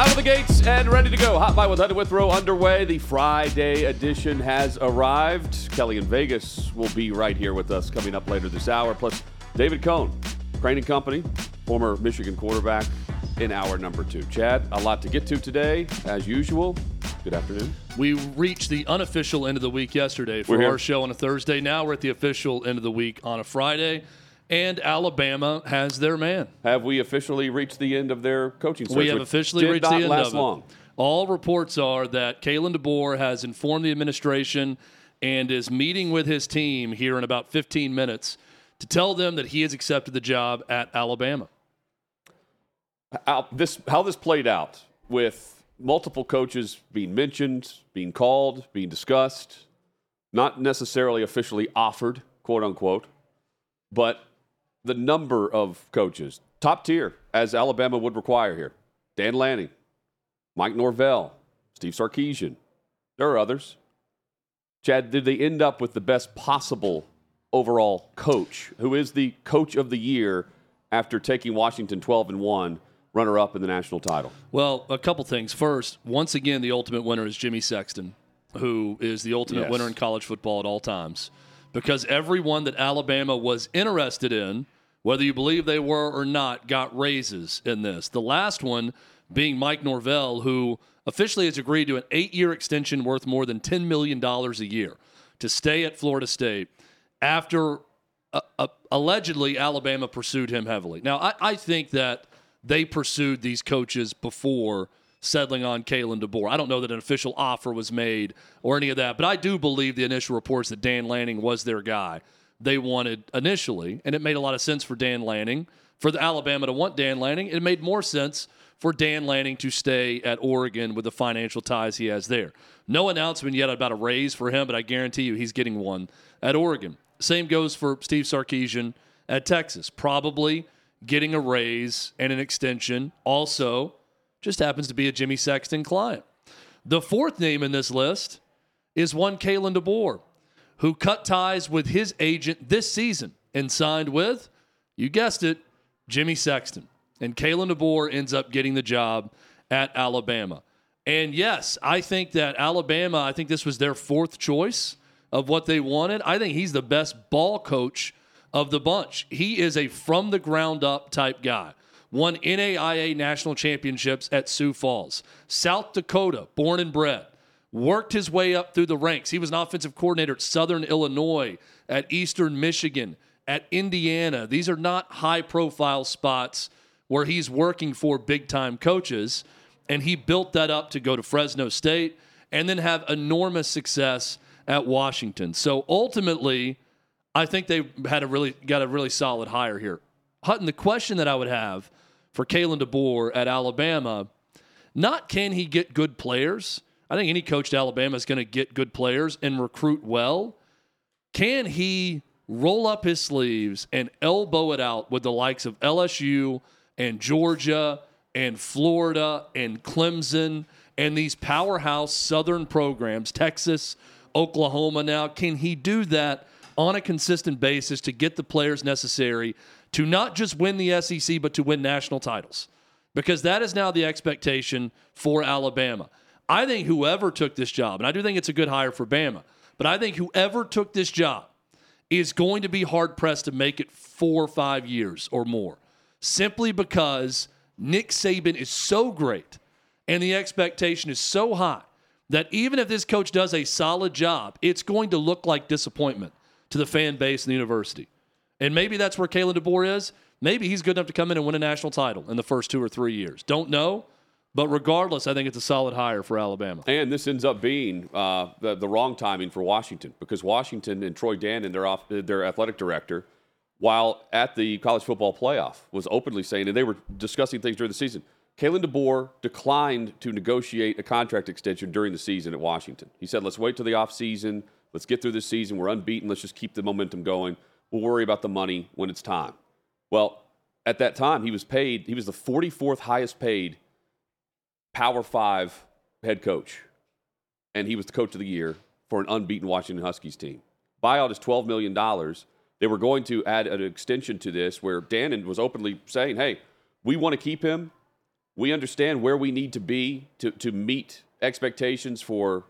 Out of the gates and ready to go. Hot by with Underwith Row underway. The Friday edition has arrived. Kelly in Vegas will be right here with us coming up later this hour. Plus, David Cohn, Crane & Company, former Michigan quarterback, in hour number two. Chad, a lot to get to today, as usual. Good afternoon. We reached the unofficial end of the week yesterday for our show on a Thursday. Now we're at the official end of the week on a Friday. And Alabama has their man. Have we officially reached the end of their coaching search? We have officially reached the end of it. Did not last long. All reports are that Kalen DeBoer has informed the administration and is meeting with his team here in about 15 minutes to tell them that he has accepted the job at Alabama. How this played out with multiple coaches being mentioned, being called, being discussed, not necessarily officially offered, quote unquote, but the number of coaches, top tier, as Alabama would require here. Dan Lanning, Mike Norvell, Steve Sarkeesian. There are others. Chad, did they end up with the best possible overall coach, who is the coach of the year after taking Washington 12-1, runner-up in the national title? Well, a couple things. First, once again, the ultimate winner is Jimmy Sexton, who is the ultimate winner in college football at all times. Because everyone that Alabama was interested in, whether you believe they were or not, got raises in this. The last one being Mike Norvell, who officially has agreed to an 8-year extension worth more than $10 million a year to stay at Florida State after allegedly Alabama pursued him heavily. Now, I think that they pursued these coaches before settling on Kalen DeBoer. I don't know that an official offer was made or any of that, but I do believe the initial reports that Dan Lanning was their guy they wanted initially, and it made a lot of sense for Dan Lanning. For the Alabama to want Dan Lanning, it made more sense for Dan Lanning to stay at Oregon with the financial ties he has there. No announcement yet about a raise for him, but I guarantee you he's getting one at Oregon. Same goes for Steve Sarkeesian at Texas, probably getting a raise and an extension. Also, just happens to be a Jimmy Sexton client. The fourth name in this list is one Kalen DeBoer, who cut ties with his agent this season and signed with, you guessed it, Jimmy Sexton. And Kalen DeBoer ends up getting the job at Alabama. And yes, I think that Alabama, I think this was their fourth choice of what they wanted. I think he's the best ball coach of the bunch. He is a from-the-ground-up type guy. Won NAIA national championships at Sioux Falls. South Dakota, born and bred. Worked his way up through the ranks. He was an offensive coordinator at Southern Illinois, at Eastern Michigan, at Indiana. These are not high-profile spots where he's working for big-time coaches, and he built that up to go to Fresno State and then have enormous success at Washington. So ultimately, I think they had a really solid hire here. Hutton, the question that I would have for Kalen DeBoer at Alabama, not can he get good players. I think any coach at Alabama is going to get good players and recruit well. Can he roll up his sleeves and elbow it out with the likes of LSU and Georgia and Florida and Clemson and these powerhouse Southern programs, Texas, Oklahoma now? Can he do that on a consistent basis to get the players necessary to not just win the SEC, but to win national titles? Because that is now the expectation for Alabama. I think whoever took this job, and I do think it's a good hire for Bama, but I think whoever took this job is going to be hard-pressed to make it 4 or 5 years or more, simply because Nick Saban is so great and the expectation is so high that even if this coach does a solid job, it's going to look like disappointment to the fan base and the university. And maybe that's where Kalen DeBoer is. Maybe he's good enough to come in and win a national title in the first 2 or 3 years. Don't know, but regardless, I think it's a solid hire for Alabama. And this ends up being the wrong timing for Washington, because Washington and Troy Dannon, their athletic director, while at the college football playoff, was openly saying, and they were discussing things during the season, Kalen DeBoer declined to negotiate a contract extension during the season at Washington. He said, let's wait till the offseason. Let's get through this season. We're unbeaten. Let's just keep the momentum going. We'll worry about the money when it's time. Well, at that time, he was paid. He was the 44th highest paid Power 5 head coach. And he was the coach of the year for an unbeaten Washington Huskies team. Buyout is $12 million. They were going to add an extension to this where Dannon was openly saying, hey, we want to keep him. We understand where we need to be to meet expectations for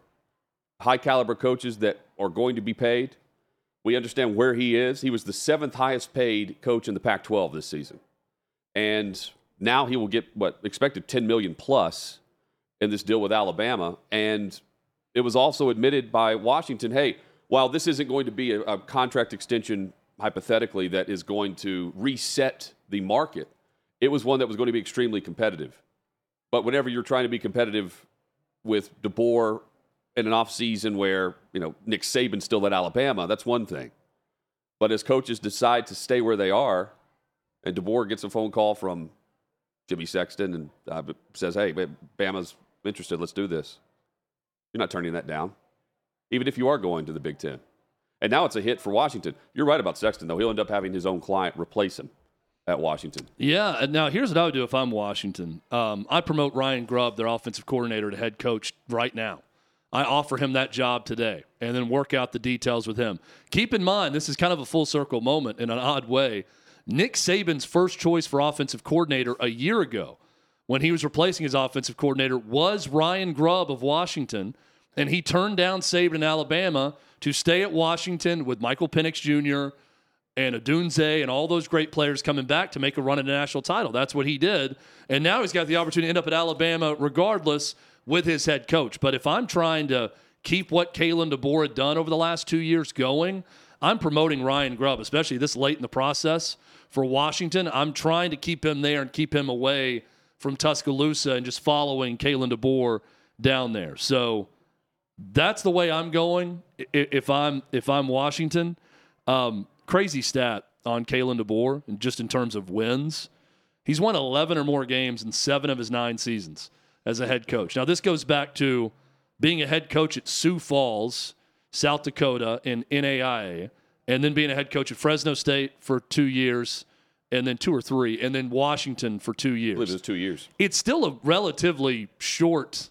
high-caliber coaches that are going to be paid. We understand where he is. He was the 7th highest-paid coach in the Pac-12 this season. And now he will get, expected $10 million plus in this deal with Alabama. And it was also admitted by Washington, hey, while this isn't going to be a contract extension, hypothetically, that is going to reset the market, it was one that was going to be extremely competitive. But whenever you're trying to be competitive with DeBoer in an offseason where, Nick Saban's still at Alabama, that's one thing. But as coaches decide to stay where they are, and DeBoer gets a phone call from Jimmy Sexton and says, hey, Bama's interested, let's do this. You're not turning that down, even if you are going to the Big Ten. And now it's a hit for Washington. You're right about Sexton, though. He'll end up having his own client replace him at Washington. Yeah. Now, here's what I would do if I'm Washington. I promote Ryan Grubb, their offensive coordinator, to head coach right now. I offer him that job today and then work out the details with him. Keep in mind, this is kind of a full circle moment in an odd way. Nick Saban's first choice for offensive coordinator a year ago when he was replacing his offensive coordinator was Ryan Grubb of Washington, and he turned down Saban in Alabama to stay at Washington with Michael Penix Jr. and Adunze and all those great players coming back to make a run at a national title. That's what he did. And now he's got the opportunity to end up at Alabama regardless with his head coach. But if I'm trying to keep what Kalen DeBoer had done over the last 2 years going, I'm promoting Ryan Grubb, especially this late in the process for Washington. I'm trying to keep him there and keep him away from Tuscaloosa and just following Kalen DeBoer down there. So that's the way I'm going if I'm Washington. Crazy stat on Kalen DeBoer, and just in terms of wins, he's won 11 or more games in 7 of his 9 seasons as a head coach. Now, this goes back to being a head coach at Sioux Falls, South Dakota, in NAIA, and then being a head coach at Fresno State for 2 years, and then 2 or 3, and then Washington for 2 years. I believe it was 2 years. It's still a relatively short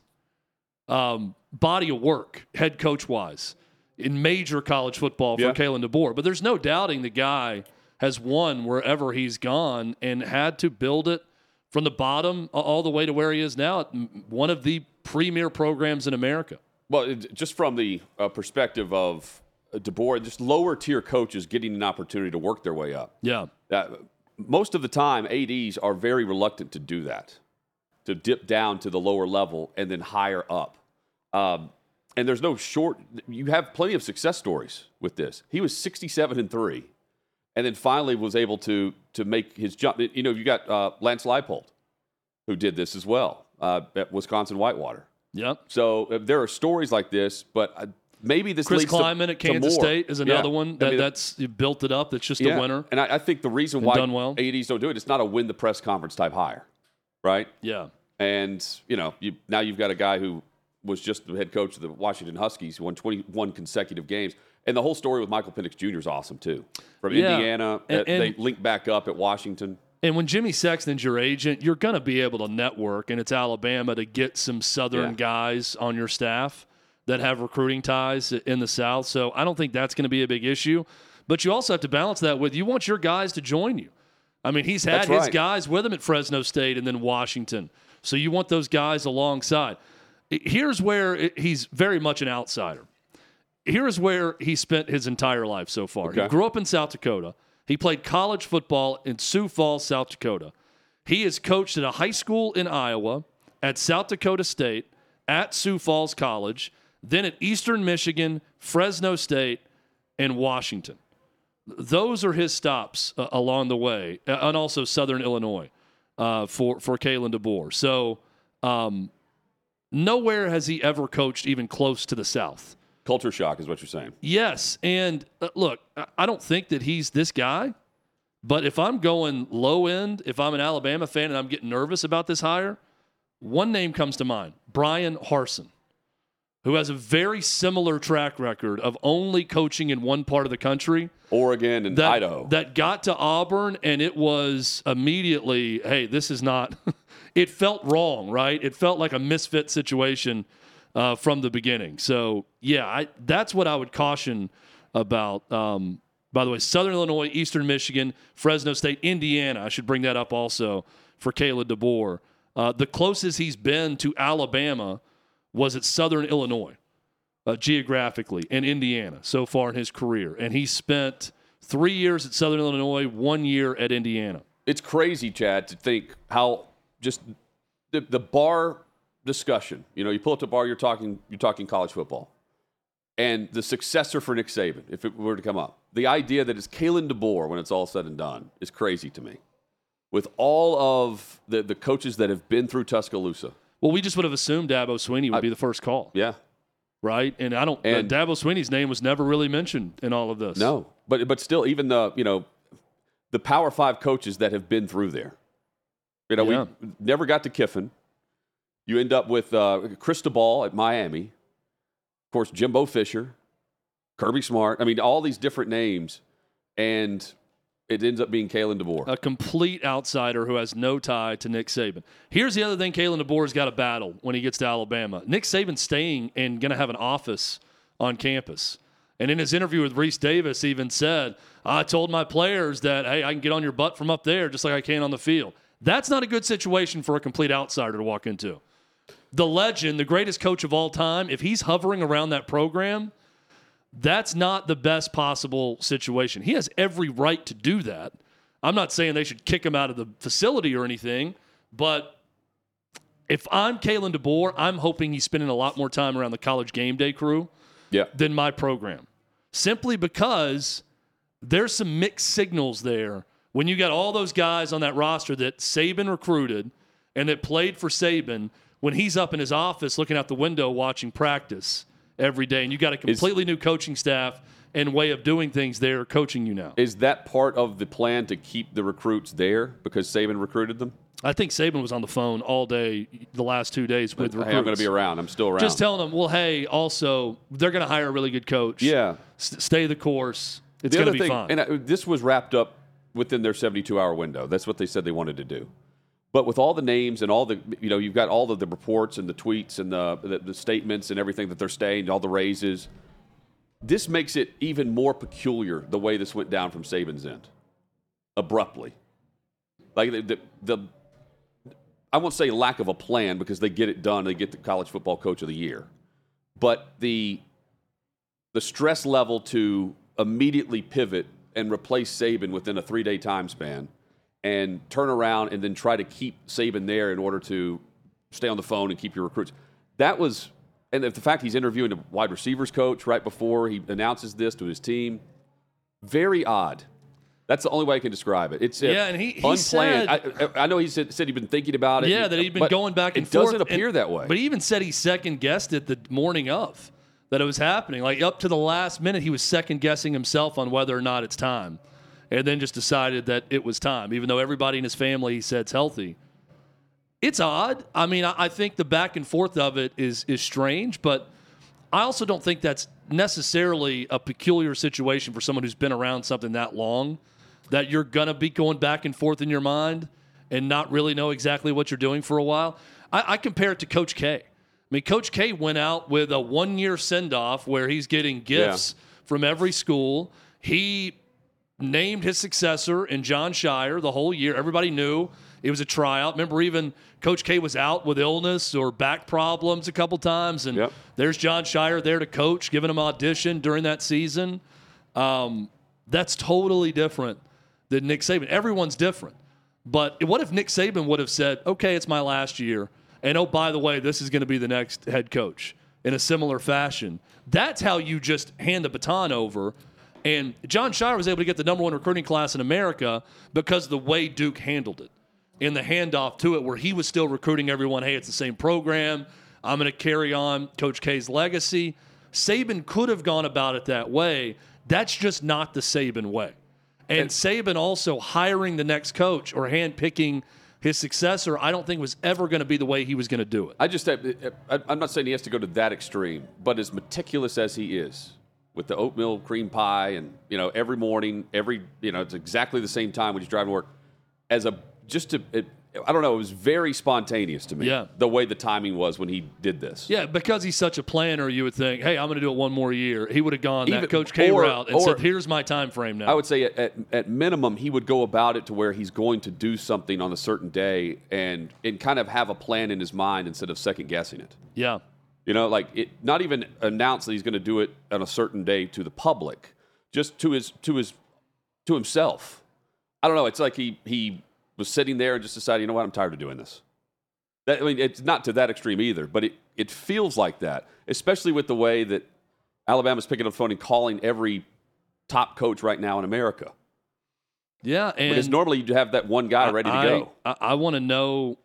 body of work, head coach-wise, in major college football for Kalen DeBoer. But there's no doubting the guy has won wherever he's gone and had to build it from the bottom all the way to where he is now at one of the premier programs in America. Well, just from the perspective of DeBoer, just lower-tier coaches getting an opportunity to work their way up. Yeah. Most of the time, ADs are very reluctant to do that, to dip down to the lower level and then higher up. And there's no short, you have plenty of success stories with this. He was 67-3, and then finally was able to make his jump. You got Lance Leipold, who did this as well at Wisconsin Whitewater. Yep. So there are stories like this, but maybe this Chris leads Kleiman to, at Kansas State is another one that's you built it up. That's just a winner. And I think the reason why ADs don't do it, it's not a win the press conference type hire, right? Yeah. And now you've got a guy who was just the head coach of the Washington Huskies, who won 21 consecutive games. And the whole story with Michael Penix Jr. is awesome, too. From Indiana, and they link back up at Washington. And when Jimmy Sexton's your agent, you're going to be able to network, and it's Alabama, to get some Southern guys on your staff that have recruiting ties in the South. So I don't think that's going to be a big issue. But you also have to balance that with you want your guys to join you. I mean, he's had his guys with him at Fresno State and then Washington. So you want those guys alongside. Here's where he's very much an outsider. Here's where he spent his entire life so far. Okay. He grew up in South Dakota. He played college football in Sioux Falls, South Dakota. He is coached at a high school in Iowa, at South Dakota State, at Sioux Falls College, then at Eastern Michigan, Fresno State, and Washington. Those are his stops along the way, and also Southern Illinois for Kalen DeBoer. So, nowhere has he ever coached even close to the South. Culture shock is what you're saying. Yes, and look, I don't think that he's this guy, but if I'm going low end, if I'm an Alabama fan and I'm getting nervous about this hire, one name comes to mind, Brian Harsin, who has a very similar track record of only coaching in one part of the country. Oregon and Idaho. That got to Auburn, and it was immediately, hey, this is not – it felt wrong, right? It felt like a misfit situation from the beginning. So, that's what I would caution about. By the way, Southern Illinois, Eastern Michigan, Fresno State, Indiana. I should bring that up also for Kalen DeBoer The closest he's been to Alabama was at Southern Illinois, geographically, and Indiana so far in his career. And he spent 3 years at Southern Illinois, 1 year at Indiana. It's crazy, Chad, to think how just the bar discussion. You know, you pull up to the bar, you're talking college football. And the successor for Nick Saban, if it were to come up, the idea that it's Kalen DeBoer when it's all said and done is crazy to me. With all of the coaches that have been through Tuscaloosa. Well, we just would have assumed Dabo Sweeney would be the first call. Yeah. Right? And I don't. And Dabo Sweeney's name was never really mentioned in all of this. No. But still, even the Power Five coaches that have been through there. You know, we never got to Kiffin. You end up with Cristobal at Miami. Of course, Jimbo Fisher, Kirby Smart. I mean, all these different names, and it ends up being Kalen DeBoer. A complete outsider who has no tie to Nick Saban. Here's the other thing Kalen DeBoer's got to battle when he gets to Alabama. Nick Saban's staying and going to have an office on campus. And in his interview with Reese Davis, he even said, I told my players that, hey, I can get on your butt from up there just like I can on the field. That's not a good situation for a complete outsider to walk into. The legend, the greatest coach of all time, if he's hovering around that program, that's not the best possible situation. He has every right to do that. I'm not saying they should kick him out of the facility or anything, but if I'm Kalen DeBoer, I'm hoping he's spending a lot more time around the College Game Day crew than my program, simply because there's some mixed signals there when you got all those guys on that roster that Saban recruited and that played for Saban when he's up in his office looking out the window watching practice every day, and you got a completely new coaching staff and way of doing things there coaching you now. Is that part of the plan to keep the recruits there because Saban recruited them? I think Saban was on the phone all day the last 2 days with recruits. Hey, I'm going to be around. I'm still around. Just telling them, well, hey, also, they're going to hire a really good coach. Yeah. Stay the course. It's going to be fine. And this was wrapped up within their 72-hour window. That's what they said they wanted to do. But with all the names and all the, you know, you've got all of the reports and the tweets and the statements and everything that they're saying, all the raises, this makes it even more peculiar the way this went down from Saban's end, abruptly. Like I won't say lack of a plan because they get it done. They get the college football coach of the year, but the stress level to immediately pivot and replace Saban within a 3-day time span. And turn around and then try to keep Saban there in order to stay on the phone and keep your recruits. That was, and the fact he's interviewing the wide receivers coach right before he announces this to his team, very odd. That's the only way I can describe it. It's and he unplanned. Said, I know he said he'd been thinking about it. Yeah, that he'd been going back and forth. It doesn't appear that way. But he even said he second-guessed it the morning of, that it was happening. Like up to the last minute, he was second-guessing himself on whether or not it's time. And then just decided that it was time, even though everybody in his family, he said, is healthy. It's odd. I mean, I think the back and forth of it is strange, but I also don't think that's necessarily a peculiar situation for someone who's been around something that long, that you're going to be going back and forth in your mind and not really know exactly what you're doing for a while. I compare it to Coach K. I mean, Coach K went out with a one-year send-off where he's getting gifts from every school. He named his successor in John Shire the whole year. Everybody knew it was a tryout. Remember, even Coach K was out with illness or back problems a couple times, and there's John Shire there to coach, giving him an audition during that season. That's totally different than Nick Saban. Everyone's different. But what if Nick Saban would have said, okay, it's my last year, and oh, by the way, this is going to be the next head coach in a similar fashion? That's how you just hand the baton over. And John Shire was able to get the number one recruiting class in America because of the way Duke handled it in the handoff to it, where he was still recruiting everyone. Hey, it's the same program. I'm going to carry on Coach K's legacy. Saban could have gone about it that way. That's just not the Saban way. And Saban also hiring the next coach or handpicking his successor, I don't think was ever going to be the way he was going to do it. I'm not saying he has to go to that extreme, but as meticulous as he is, with the oatmeal cream pie and, you know, every morning, it's exactly the same time when he's driving to work. Just to I don't know, it was very spontaneous to me, the way the timing was when he did this. Yeah, because he's such a planner, you would think, hey, I'm going to do it one more year. He would have gone that Coach K route and said, here's my time frame now. I would say at minimum, he would go about it to where he's going to do something on a certain day and kind of have a plan in his mind instead of second-guessing it. Yeah. You know, like not even announce that he's going to do it on a certain day to the public, just to himself. I don't know. It's like he was sitting there and just decided, you know what, I'm tired of doing this. That, I mean, it's not to that extreme either, but it feels like that, especially with the way that Alabama's picking up the phone and calling every top coach right now in America. Yeah, and because normally you have that one guy ready to go. I want to know.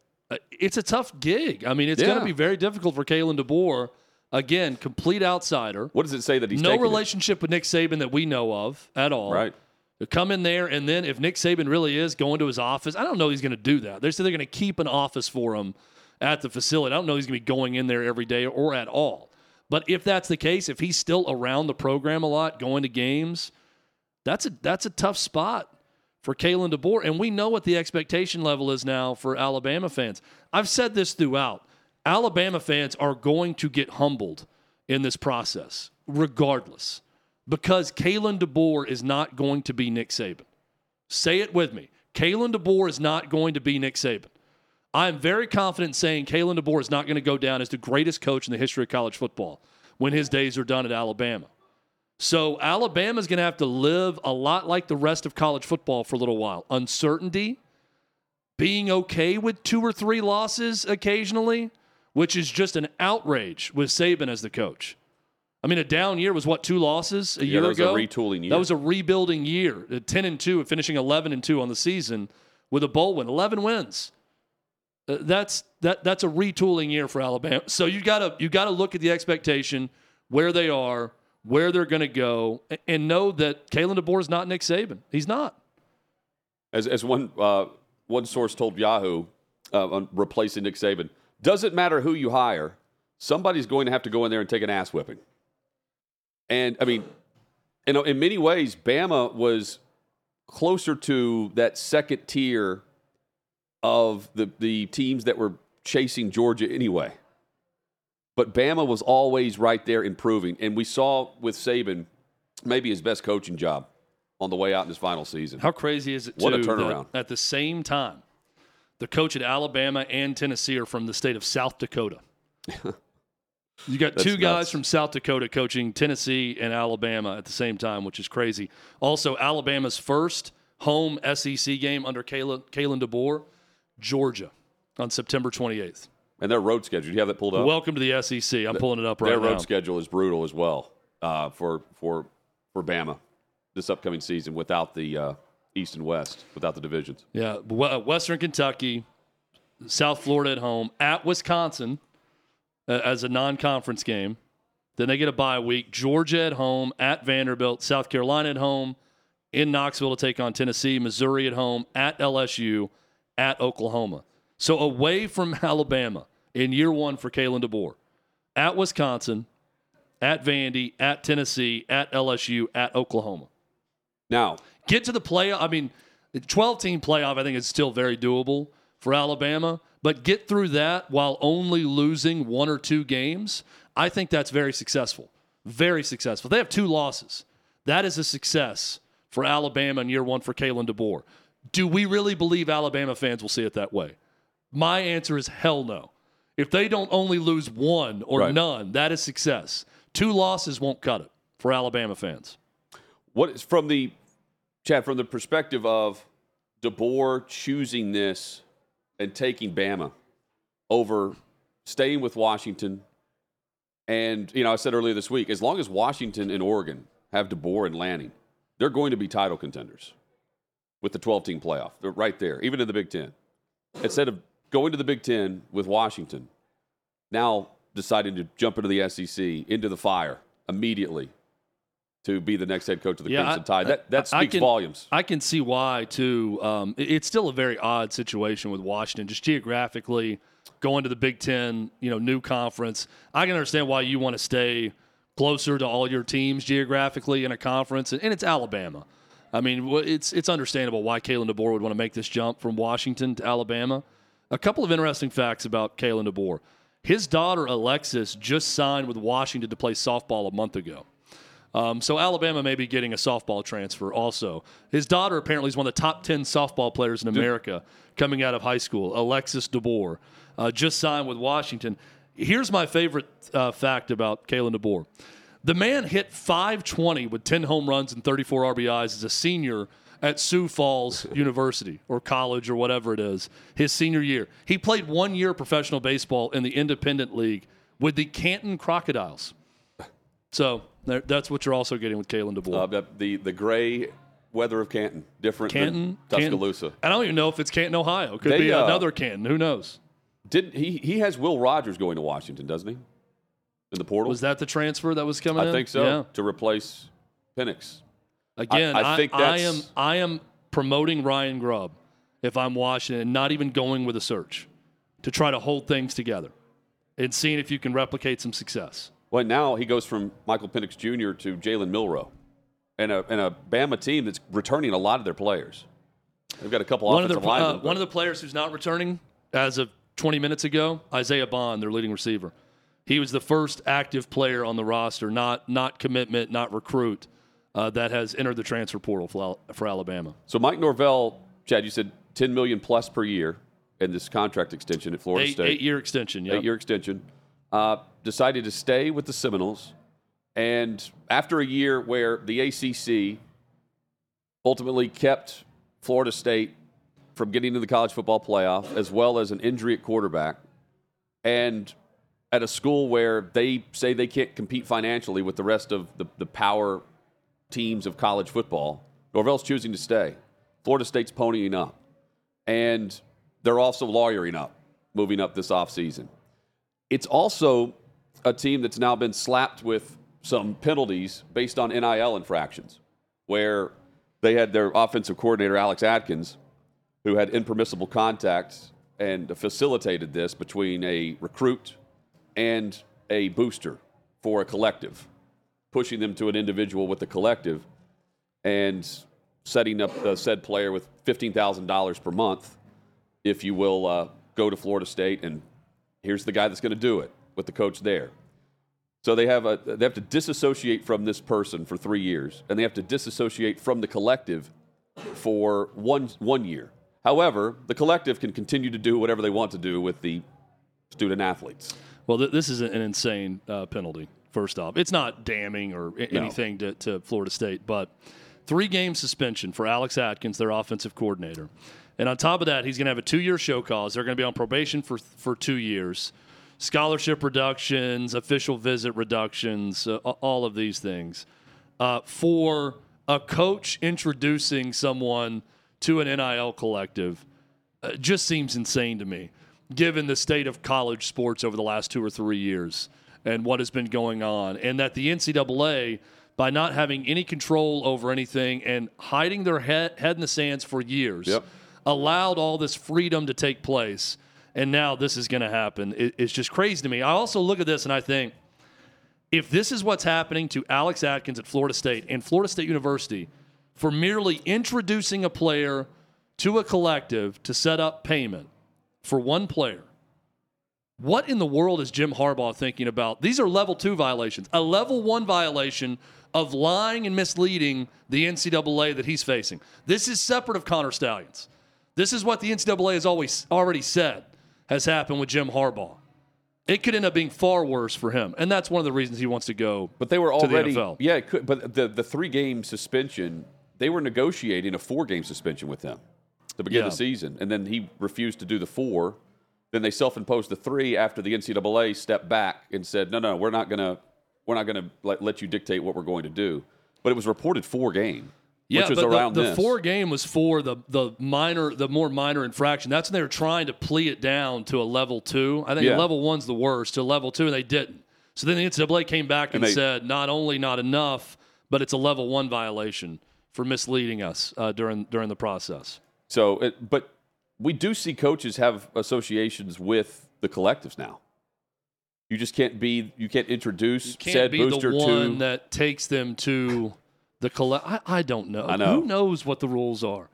It's a tough gig. I mean, it's going to be very difficult for Kalen DeBoer. Again, complete outsider. What does it say that he's no relationship with Nick Saban that we know of at all? Right. To come in there, and then if Nick Saban really is going to his office, I don't know he's going to do that. They said they're going to keep an office for him at the facility. I don't know he's going to be going in there every day or at all. But if that's the case, if he's still around the program a lot, going to games, that's a tough spot for Kalen DeBoer. And we know what the expectation level is now for Alabama fans. I've said this throughout. Alabama fans are going to get humbled in this process, regardless, because Kalen DeBoer is not going to be Nick Saban. Say it with me. Kalen DeBoer is not going to be Nick Saban. I'm very confident saying Kalen DeBoer is not going to go down as the greatest coach in the history of college football when his days are done at Alabama. So Alabama's going to have to live a lot like the rest of college football for a little while. Uncertainty, being okay with 2 or 3 losses occasionally, which is just an outrage with Saban as the coach. I mean, a down year was, what, 2 losses a year ago? Yeah, that was a retooling year. That was a rebuilding year, 10-2 and finishing 11-2 on the season with a bowl win, 11 wins. That's a retooling year for Alabama. So you got to look at the expectation, where they are, where they're going to go, and know that Kalen DeBoer is not Nick Saban. He's not. As one source told Yahoo, on replacing Nick Saban, doesn't matter who you hire, somebody's going to have to go in there and take an ass whipping. And, I mean, in many ways, Bama was closer to that second tier of the teams that were chasing Georgia anyway. But Bama was always right there improving. And we saw with Saban maybe his best coaching job on the way out in his final season. How crazy is it, what a turnaround. At the same time, the coach at Alabama and Tennessee are from the state of South Dakota. You got two guys from South Dakota coaching Tennessee and Alabama at the same time, which is crazy. Also, Alabama's first home SEC game under Kalen DeBoer, Georgia, on September 28th. And their road schedule, do you have that pulled up? Welcome to the SEC. I'm pulling it up right now. Their road schedule is brutal as well for Bama this upcoming season without the East and West, without the divisions. Yeah, Western Kentucky, South Florida at home, at Wisconsin as a non-conference game. Then they get a bye week. Georgia at home, at Vanderbilt, South Carolina at home, in Knoxville to take on Tennessee, Missouri at home, at LSU, at Oklahoma. So away from Alabama in year one for Kalen DeBoer, at Wisconsin, at Vandy, at Tennessee, at LSU, at Oklahoma. Now, get to the playoff. I mean, the 12-team playoff I think is still very doable for Alabama, but get through that while only losing 1 or 2 games, I think that's very successful. Very successful. They have 2 losses. That is a success for Alabama in year one for Kalen DeBoer. Do we really believe Alabama fans will see it that way? My answer is hell no. If they don't only lose 1 or none, that is success. 2 losses won't cut it for Alabama fans. What is from the perspective of DeBoer choosing this and taking Bama over staying with Washington, and I said earlier this week, as long as Washington and Oregon have DeBoer and Lanning, they're going to be title contenders with the 12-team playoff. They're right there, even in the Big Ten. Instead of going to the Big Ten with Washington, now deciding to jump into the SEC, into the fire immediately to be the next head coach of the Crimson Tide. That speaks volumes. I can see why, too. It's still a very odd situation with Washington, just geographically, going to the Big Ten, new conference. I can understand why you want to stay closer to all your teams geographically in a conference, and it's Alabama. I mean, it's understandable why Kalen DeBoer would want to make this jump from Washington to Alabama. A couple of interesting facts about Kalen DeBoer. His daughter, Alexis, just signed with Washington to play softball a month ago. So Alabama may be getting a softball transfer also. His daughter apparently is one of the top 10 softball players in America coming out of high school, Alexis DeBoer, just signed with Washington. Here's my favorite fact about Kalen DeBoer. The man hit .520 with 10 home runs and 34 RBIs as a senior at Sioux Falls University or college or whatever it is, his senior year. He played 1 year professional baseball in the independent league with the Canton Crocodiles. So that's what you're also getting with Kalen DeBoer. The gray weather of Canton, different than Tuscaloosa. Canton. I don't even know if it's Canton, Ohio. It could be another Canton. Who knows? He has Will Rogers going to Washington, doesn't he? In the portal? Was that the transfer that was coming in? I think so, to replace Penix. Again, I am promoting Ryan Grubb if I'm Washington and not even going with a search to try to hold things together and seeing if you can replicate some success. Well, now he goes from Michael Penix Jr. to Jalen Milroe and a Bama team that's returning a lot of their players. They've got a couple offensive linemen. One of the players who's not returning as of 20 minutes ago, Isaiah Bond, their leading receiver. He was the first active player on the roster, not commitment, not recruit, that has entered the transfer portal for Alabama. So Mike Norvell, Chad, you said $10 million plus per year in this contract extension at Florida State. 8-year extension, yeah. 8-year extension. Decided to stay with the Seminoles. And after a year where the ACC ultimately kept Florida State from getting to the college football playoff, as well as an injury at quarterback, and at a school where they say they can't compete financially with the rest of the power teams of college football, Norvell's choosing to stay. Florida State's ponying up. And they're also lawyering up, moving up this offseason. It's also a team that's now been slapped with some penalties based on NIL infractions, where they had their offensive coordinator, Alex Atkins, who had impermissible contacts and facilitated this between a recruit and a booster for a collective, pushing them to an individual with a collective and setting up said player with $15,000 per month, if you will, go to Florida State, and here's the guy that's going to do it with the coach there. So they have to disassociate from this person for 3 years, and they have to disassociate from the collective for one year. However, the collective can continue to do whatever they want to do with the student-athletes. Well, this is an insane penalty, first off. It's not damning or anything to Florida State, but 3-game suspension for Alex Atkins, their offensive coordinator. And on top of that, he's going to have a 2-year show cause. They're going to be on probation for 2 years. Scholarship reductions, official visit reductions, all of these things. For a coach introducing someone to an NIL collective just seems insane to me, given the state of college sports over the last 2 or 3 years and what has been going on, and that the NCAA, by not having any control over anything and hiding their head in the sands for years, allowed all this freedom to take place, and now this is going to happen. It's just crazy to me. I also look at this and I think, if this is what's happening to Alex Atkins at Florida State and Florida State University for merely introducing a player to a collective to set up payment, for one player, what in the world is Jim Harbaugh thinking about? These are level 2 violations. A level 1 violation of lying and misleading the NCAA that he's facing. This is separate of Connor Stallions. This is what the NCAA has already said has happened with Jim Harbaugh. It could end up being far worse for him, and that's one of the reasons he wants to go. But they were already to the NFL. Yeah, it could, but the 3-game suspension, they were negotiating a 4-game suspension with him the beginning of the season, and then he refused to do the 4. Then they self-imposed the 3 after the NCAA stepped back and said, "No, we're not gonna let you dictate what we're going to do." But it was reported 4-game, which was around the 4-game was for the more minor infraction. That's when they were trying to plea it down to a level 2. I think level 1's the worst to level 2, and they didn't. So then the NCAA came back and said, "Not only not enough, but it's a level 1 violation for misleading us during the process." So, but we do see coaches have associations with the collectives now. You just can't be, you can't introduce said booster to. You can't be the one that takes them to the collective. I don't know. Who knows what the rules are?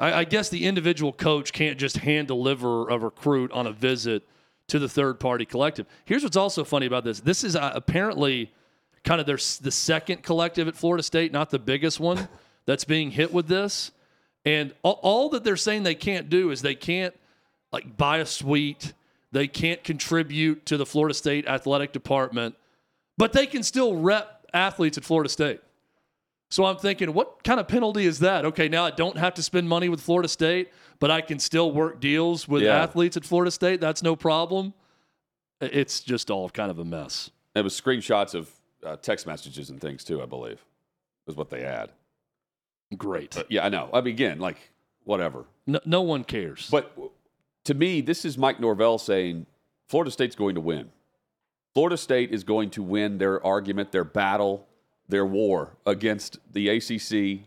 I guess the individual coach can't just hand deliver a recruit on a visit to the third-party collective. Here's what's also funny about this. This is apparently kind of the second collective at Florida State, not the biggest one, that's being hit with this. And all that they're saying they can't do is they can't, like, buy a suite. They can't contribute to the Florida State athletic department. But they can still rep athletes at Florida State. So I'm thinking, what kind of penalty is that? Okay, now I don't have to spend money with Florida State, but I can still work deals with athletes at Florida State. That's no problem. It's just all kind of a mess. It was screenshots of text messages and things too, I believe, is what they had. Great. But yeah, I know. I mean, again, like, whatever. No one cares. But to me, this is Mike Norvell saying Florida State's going to win. Florida State is going to win their argument, their battle, their war against the ACC,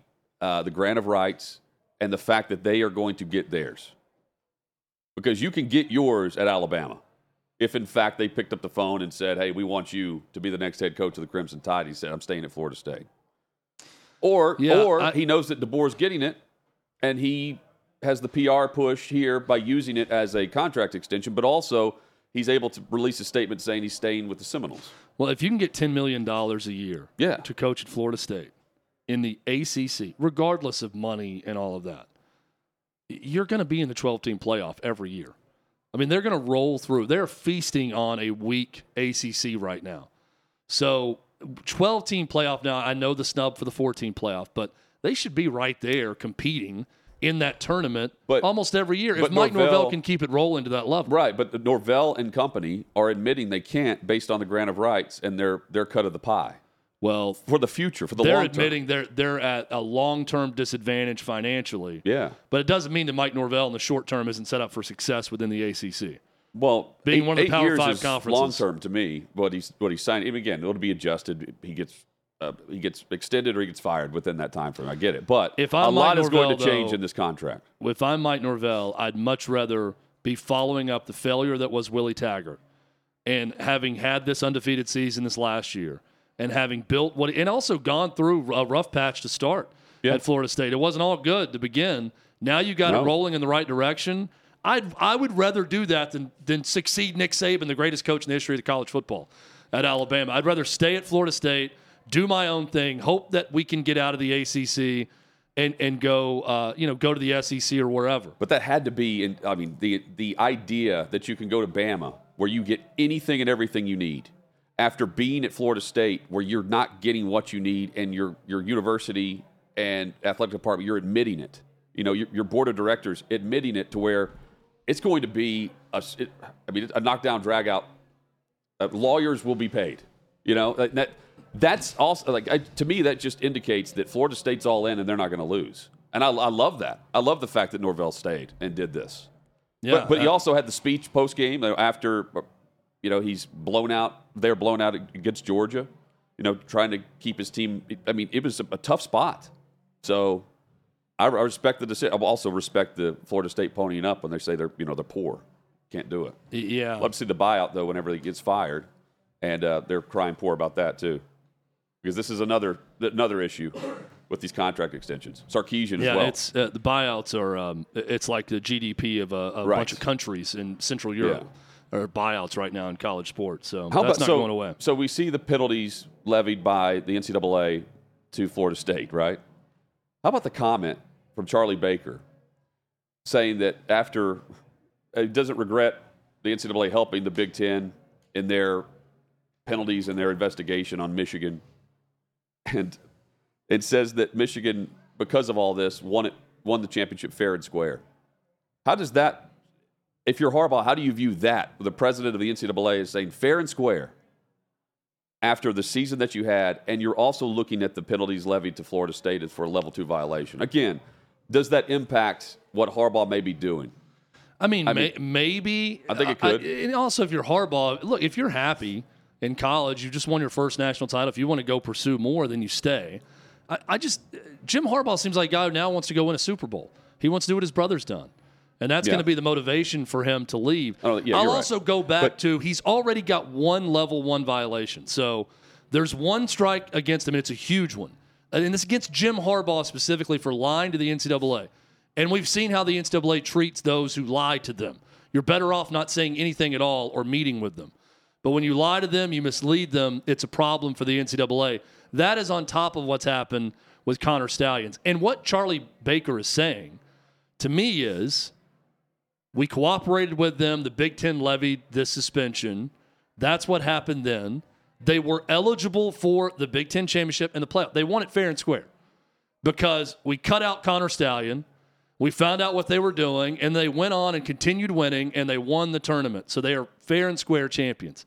the grant of rights, and the fact that they are going to get theirs. Because you can get yours at Alabama if, in fact, they picked up the phone and said, hey, we want you to be the next head coach of the Crimson Tide. He said, I'm staying at Florida State. Or he knows that DeBoer's getting it, and he has the PR push here by using it as a contract extension, but also he's able to release a statement saying he's staying with the Seminoles. Well, if you can get $10 million a year to coach at Florida State in the ACC, regardless of money and all of that, you're going to be in the 12-team playoff every year. I mean, they're going to roll through. They're feasting on a weak ACC right now. So 12-team playoff now, I know the snub for the 14 playoff, but they should be right there competing in that tournament almost every year if Mike Norvell can keep it rolling to that level. Right, but the Norvell and company are admitting they can't based on the grant of rights and their cut of the pie. Well, for the future, for the long term. They're admitting they're at a long-term disadvantage financially. Yeah. But it doesn't mean that Mike Norvell in the short term isn't set up for success within the ACC. Well, being one of the Power 5 conferences. Long-term to me, what he's signed. And again, it'll be adjusted. He gets extended or he gets fired within that time frame. I get it. But a lot is going to change in this contract. If I'm Mike Norvell, I'd much rather be following up the failure that was Willie Taggart and having had this undefeated season this last year and having built and also gone through a rough patch to start at Florida State. It wasn't all good to begin. Now you got it rolling in the right direction. I would rather do that than succeed Nick Saban, the greatest coach in the history of college football at Alabama. I'd rather stay at Florida State, do my own thing, hope that we can get out of the ACC and go to the SEC or wherever. But that had to be, the idea that you can go to Bama where you get anything and everything you need after being at Florida State where you're not getting what you need and your university and athletic department, you're admitting it. You know, your board of directors admitting it to where it's going to be a knockdown, drag out. Lawyers will be paid. You know, like that. That's also to me that just indicates that Florida State's all in and they're not going to lose. And I love that. I love the fact that Norvell stayed and did this. Yeah, but he also had the speech post game after, you know, he's blown out. They're blown out against Georgia. You know, trying to keep his team. I mean, it was a tough spot. So I respect the decision. I also respect the Florida State ponying up when they say they're poor, can't do it. Yeah, love to see the buyout though. Whenever he gets fired, and they're crying poor about that too. Because this is another issue with these contract extensions. Sarkeesian as well. Yeah, it's, the buyouts are it's like the GDP of a bunch of countries in Central Europe are buyouts right now in college sports. So that's not going away. So we see the penalties levied by the NCAA to Florida State, right? How about the comment from Charlie Baker saying that after he doesn't regret the NCAA helping the Big Ten in their penalties and their investigation on Michigan. And it says that Michigan, because of all this, won the championship fair and square. How does that, if you're Harbaugh, how do you view that? The president of the NCAA is saying fair and square after the season that you had, and you're also looking at the penalties levied to Florida State for a level 2 violation. Again, does that impact what Harbaugh may be doing? I mean, maybe. I think it could. And also, if you're Harbaugh, look, if you're happy in college, you just won your first national title. If you want to go pursue more, then you stay. Jim Harbaugh seems like a guy who now wants to go win a Super Bowl. He wants to do what his brother's done. And that's going to be the motivation for him to leave. I'll also go back to he's already got one level 1 violation. So there's one strike against him, and it's a huge one. And it's against Jim Harbaugh specifically for lying to the NCAA. And we've seen how the NCAA treats those who lie to them. You're better off not saying anything at all or meeting with them. But when you lie to them, you mislead them, it's a problem for the NCAA. That is on top of what's happened with Connor Stallions. And what Charlie Baker is saying to me is, we cooperated with them. The Big Ten levied this suspension. That's what happened then. They were eligible for the Big Ten championship and the playoff. They won it fair and square because we cut out Connor Stallion. We found out what they were doing, and they went on and continued winning, and they won the tournament. So they are fair and square champions.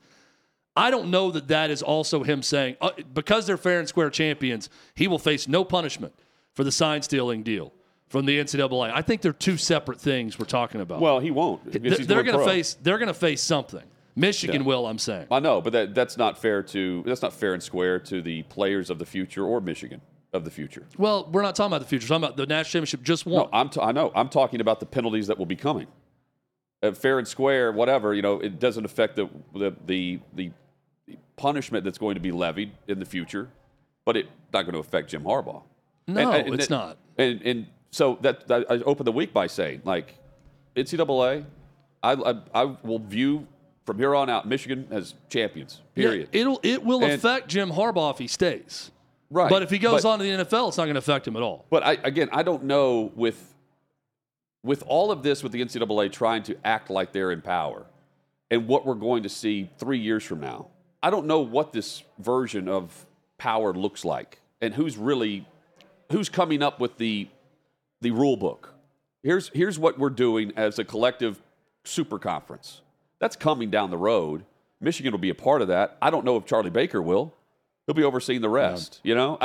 I don't know that that is also him saying, because they're fair and square champions, he will face no punishment for the sign-stealing deal from the NCAA. I think they're two separate things we're talking about. Well, he won't. They're going to face something. Michigan will, I'm saying. I know, but that's not fair and square to the players of the future or Michigan of the future. Well, we're not talking about the future. We're talking about the national championship just won. No, I know. I'm talking about the penalties that will be coming. Fair and square, whatever, it doesn't affect the punishment that's going to be levied in the future, but it's not going to affect Jim Harbaugh. No, it's not. And so that I opened the week by saying, like, NCAA, I will view from here on out Michigan as champions, period. Yeah, it will affect Jim Harbaugh if he stays. Right. But if he goes on to the NFL, it's not going to affect him at all. But I don't know with all of this, with the NCAA trying to act like they're in power and what we're going to see 3 years from now, I don't know what this version of power looks like and who's coming up with the rule book. Here's what we're doing as a collective super conference. That's coming down the road. Michigan will be a part of that. I don't know if Charlie Baker will. He'll be overseeing the rest. Yeah.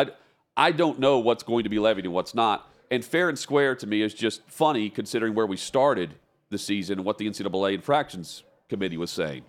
I don't know what's going to be levied and what's not. And fair and square to me is just funny considering where we started the season and what the NCAA Infractions Committee was saying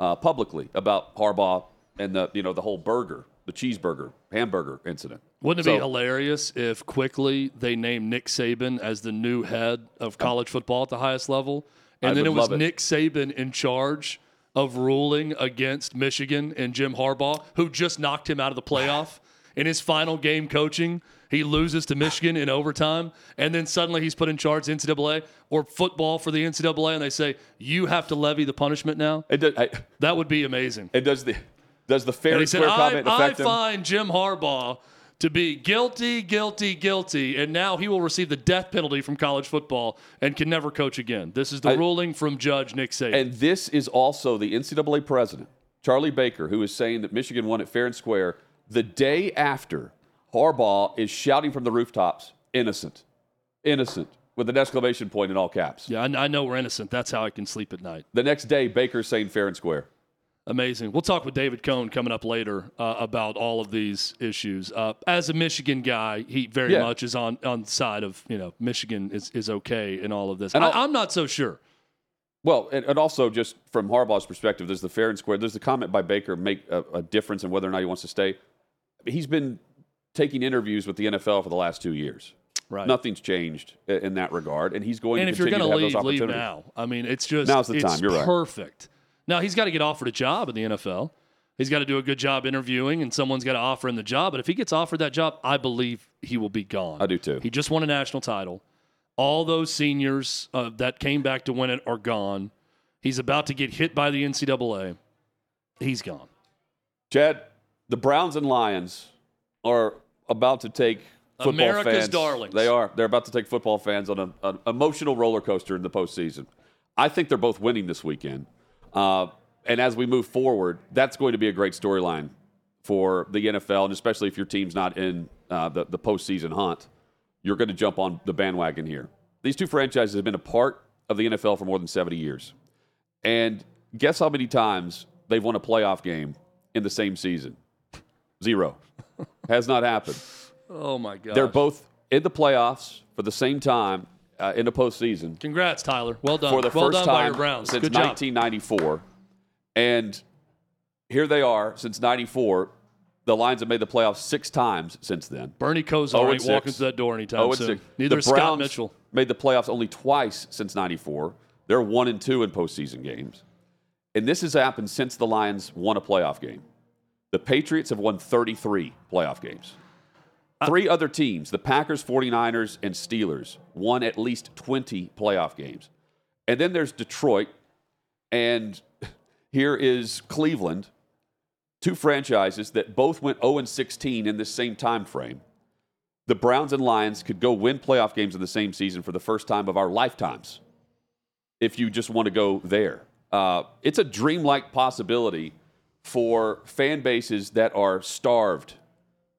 publicly about Harbaugh and the whole burger, the cheeseburger, hamburger incident. Wouldn't it be hilarious if quickly they named Nick Saban as the new head of college football at the highest level? And then it was Nick Saban in charge of ruling against Michigan and Jim Harbaugh, who just knocked him out of the playoff. In his final game coaching, he loses to Michigan in overtime, and then suddenly he's put in charge of NCAA or football for the NCAA, and they say, you have to levy the punishment now? That would be amazing. And does the fair and square comment affect him? I find Jim Harbaugh to be guilty, and now he will receive the death penalty from college football and can never coach again. This is the ruling from Judge Nick Saban. And this is also the NCAA president, Charlie Baker, who is saying that Michigan won it fair and square the day after Harbaugh is shouting from the rooftops, innocent, with an exclamation point in all caps. Yeah, I know we're innocent. That's how I can sleep at night. The next day, Baker's saying fair and square. Amazing. We'll talk with David Cohn coming up later about all of these issues. As a Michigan guy, he very much is on the side of, Michigan is okay in all of this. And I'm not so sure. Well, and also just from Harbaugh's perspective, there's the fair and square. There's the comment by Baker make a difference in whether or not he wants to stay. He's been taking interviews with the NFL for the last 2 years. Right. Nothing's changed in that regard, and he's going to continue to have those opportunities. And if you're going to leave now, I mean, it's just now's the time. You're right. Perfect. Now, he's got to get offered a job in the NFL. He's got to do a good job interviewing, and someone's got to offer him the job. But if he gets offered that job, I believe he will be gone. I do too. He just won a national title. All those seniors that came back to win it are gone. He's about to get hit by the NCAA. He's gone. Chad, the Browns and Lions are about to take football America's fans. America's darlings. They are. They're about to take football fans on an emotional roller coaster in the postseason. I think they're both winning this weekend. And as we move forward, that's going to be a great storyline for the NFL, and especially if your team's not in the postseason hunt, you're going to jump on the bandwagon here. These two franchises have been a part of the NFL for more than 70 years. And guess how many times they've won a playoff game in the same season? Zero. Has not happened. Oh, my God. They're both in the playoffs for the same time. In the postseason. Congrats, Tyler. Well done. For the first time since 1994. And here they are since 94. The Lions have made the playoffs six times since then. Bernie Kosar ain't walking through that door anytime soon. Neither is Scott Mitchell. Made the playoffs only twice since 94. They're 1-2 in postseason games. And this has happened since the Lions won a playoff game. The Patriots have won 33 playoff games. Three other teams, the Packers, 49ers, and Steelers, won at least 20 playoff games. And then there's Detroit, and here is Cleveland, two franchises that both went 0-16 in this same time frame. The Browns and Lions could go win playoff games in the same season for the first time of our lifetimes, if you just want to go there. It's a dreamlike possibility for fan bases that are starved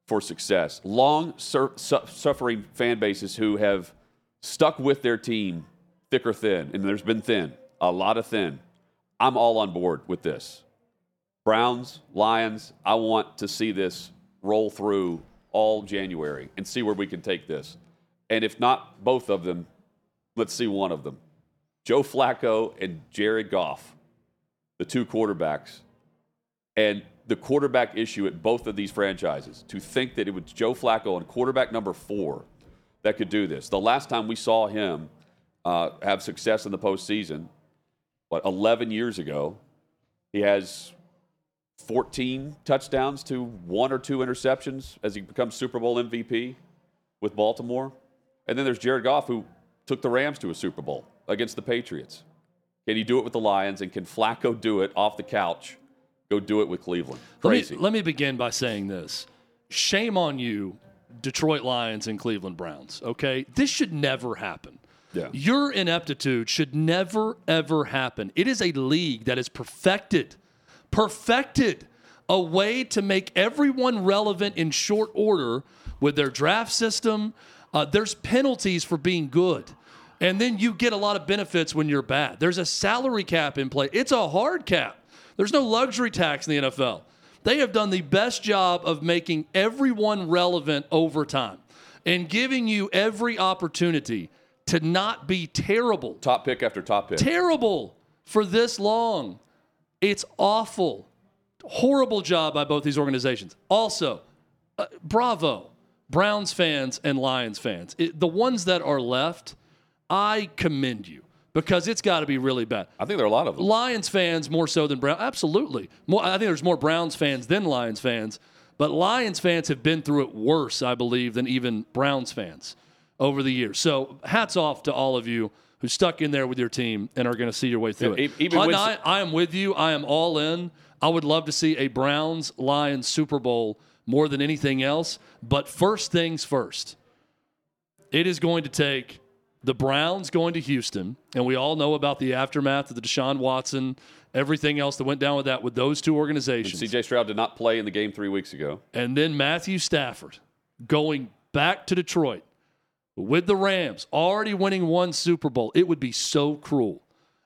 for success, long-suffering fan bases who have stuck with their team thick or thin, and there's been thin, a lot of thin. I'm all on board with this. Browns, Lions, I want to see this roll through all January and see where we can take this. And if not both of them, let's see one of them. Joe Flacco and Jared Goff, the two quarterbacks, and the quarterback issue at both of these franchises. To think that it was Joe Flacco on quarterback number 4 that could do this. The last time we saw him have success in the postseason, 11 years ago, he has 14 touchdowns to 1 or 2 interceptions as he becomes Super Bowl MVP with Baltimore. And then there's Jared Goff, who took the Rams to a Super Bowl against the Patriots. Can he do it with the Lions? And can Flacco do it off the couch? Go do it with Cleveland. Crazy. Let me begin by saying this. Shame on you, Detroit Lions and Cleveland Browns, okay? This should never happen. Yeah. Your ineptitude should never, ever happen. It is a league that is perfected a way to make everyone relevant in short order with their draft system. There's penalties for being good. And then you get a lot of benefits when you're bad. There's a salary cap in play. It's a hard cap. There's no luxury tax in the NFL. They have done the best job of making everyone relevant over time and giving you every opportunity to not be terrible. Top pick after top pick. Terrible for this long. It's awful. Horrible job by both these organizations. Also, bravo, Browns fans and Lions fans. The ones that are left, I commend you. Because it's got to be really bad. I think there are a lot of them. Lions fans more so than Browns. Absolutely. I think there's more Browns fans than Lions fans. But Lions fans have been through it worse, I believe, than even Browns fans over the years. So hats off to all of you who stuck in there with your team and are going to see your way through it. I am with you. I am all in. I would love to see a Browns-Lions Super Bowl more than anything else. But first things first, it is going to take the Browns going to Houston, and we all know about the aftermath of the Deshaun Watson, everything else that went down with that, with those two organizations. And CJ Stroud did not play in the game 3 weeks ago. And then Matthew Stafford going back to Detroit with the Rams, already winning one Super Bowl. It would be so cruel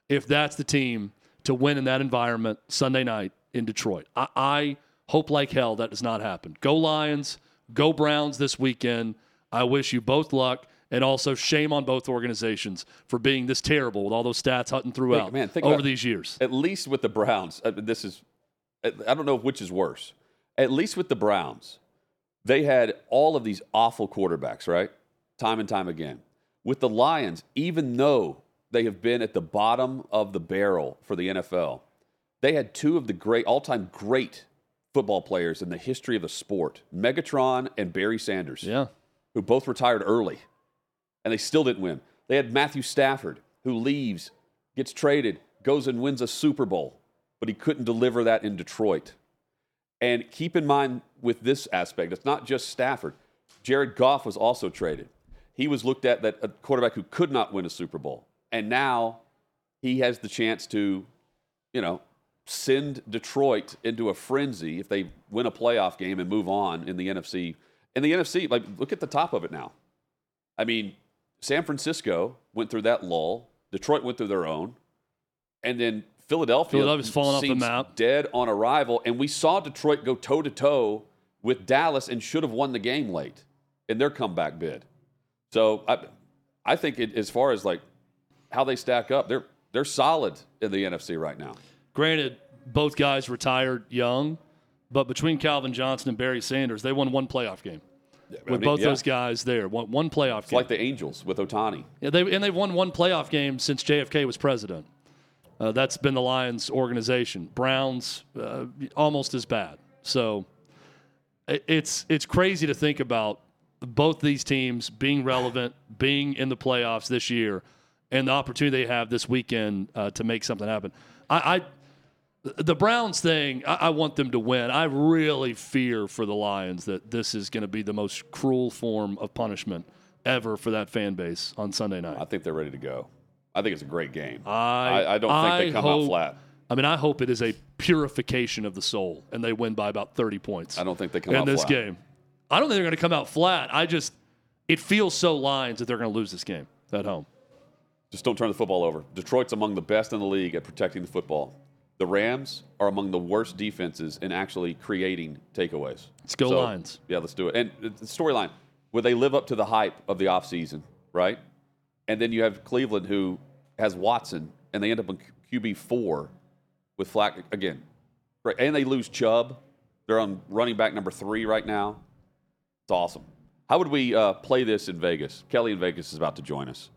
if that's the team to win in that environment Sunday night in Detroit. I hope like hell that does not happen. Go Lions, go Browns this weekend. I wish you both luck. And also, shame on both organizations for being this terrible with all those stats Hutton threw out over these years. At least with the Browns, I don't know which is worse. At least with the Browns, they had all of these awful quarterbacks, right? Time and time again. With the Lions, even though they have been at the bottom of the barrel for the NFL, they had two of the all-time great football players in the history of the sport, Megatron and Barry Sanders, who both retired early. And they still didn't win. They had Matthew Stafford, who leaves, gets traded, goes and wins a Super Bowl, but he couldn't deliver that in Detroit. And keep in mind with this aspect, it's not just Stafford. Jared Goff was also traded. He was looked at that a quarterback who could not win a Super Bowl. And now he has the chance to, send Detroit into a frenzy if they win a playoff game and move on in the NFC. And the NFC, look at the top of it now. San Francisco went through that lull. Detroit went through their own. And then Philadelphia's fallen off the map, dead on arrival. And we saw Detroit go toe-to-toe with Dallas and should have won the game late in their comeback bid. So I think as far as how they stack up, they're solid in the NFC right now. Granted, both guys retired young, but between Calvin Johnson and Barry Sanders, they won one playoff game. With both those guys there, one playoff game. It's like the Angels with Otani. Yeah, they've won one playoff game since JFK was president. That's been the Lions organization. Browns, almost as bad. So it's crazy to think about both these teams being relevant, being in the playoffs this year, and the opportunity they have this weekend to make something happen. The Browns thing, I want them to win. I really fear for the Lions that this is going to be the most cruel form of punishment ever for that fan base on Sunday night. I think they're ready to go. I think it's a great game. I don't think they come out flat. I mean, I hope it is a purification of the soul, and they win by about 30 points. I don't think they come out flat. In this game. I don't think they're going to come out flat. It feels so Lions that they're going to lose this game at home. Just don't turn the football over. Detroit's among the best in the league at protecting the football. The Rams are among the worst defenses in actually creating takeaways. Let's go Lions. Yeah, let's do it. And the storyline, would they live up to the hype of the offseason, right? And then you have Cleveland, who has Watson, and they end up in QB4 with Flacco again. Right. And they lose Chubb. They're on running back number 3 right now. It's awesome. How would we play this in Vegas? Kelly in Vegas is about to join us.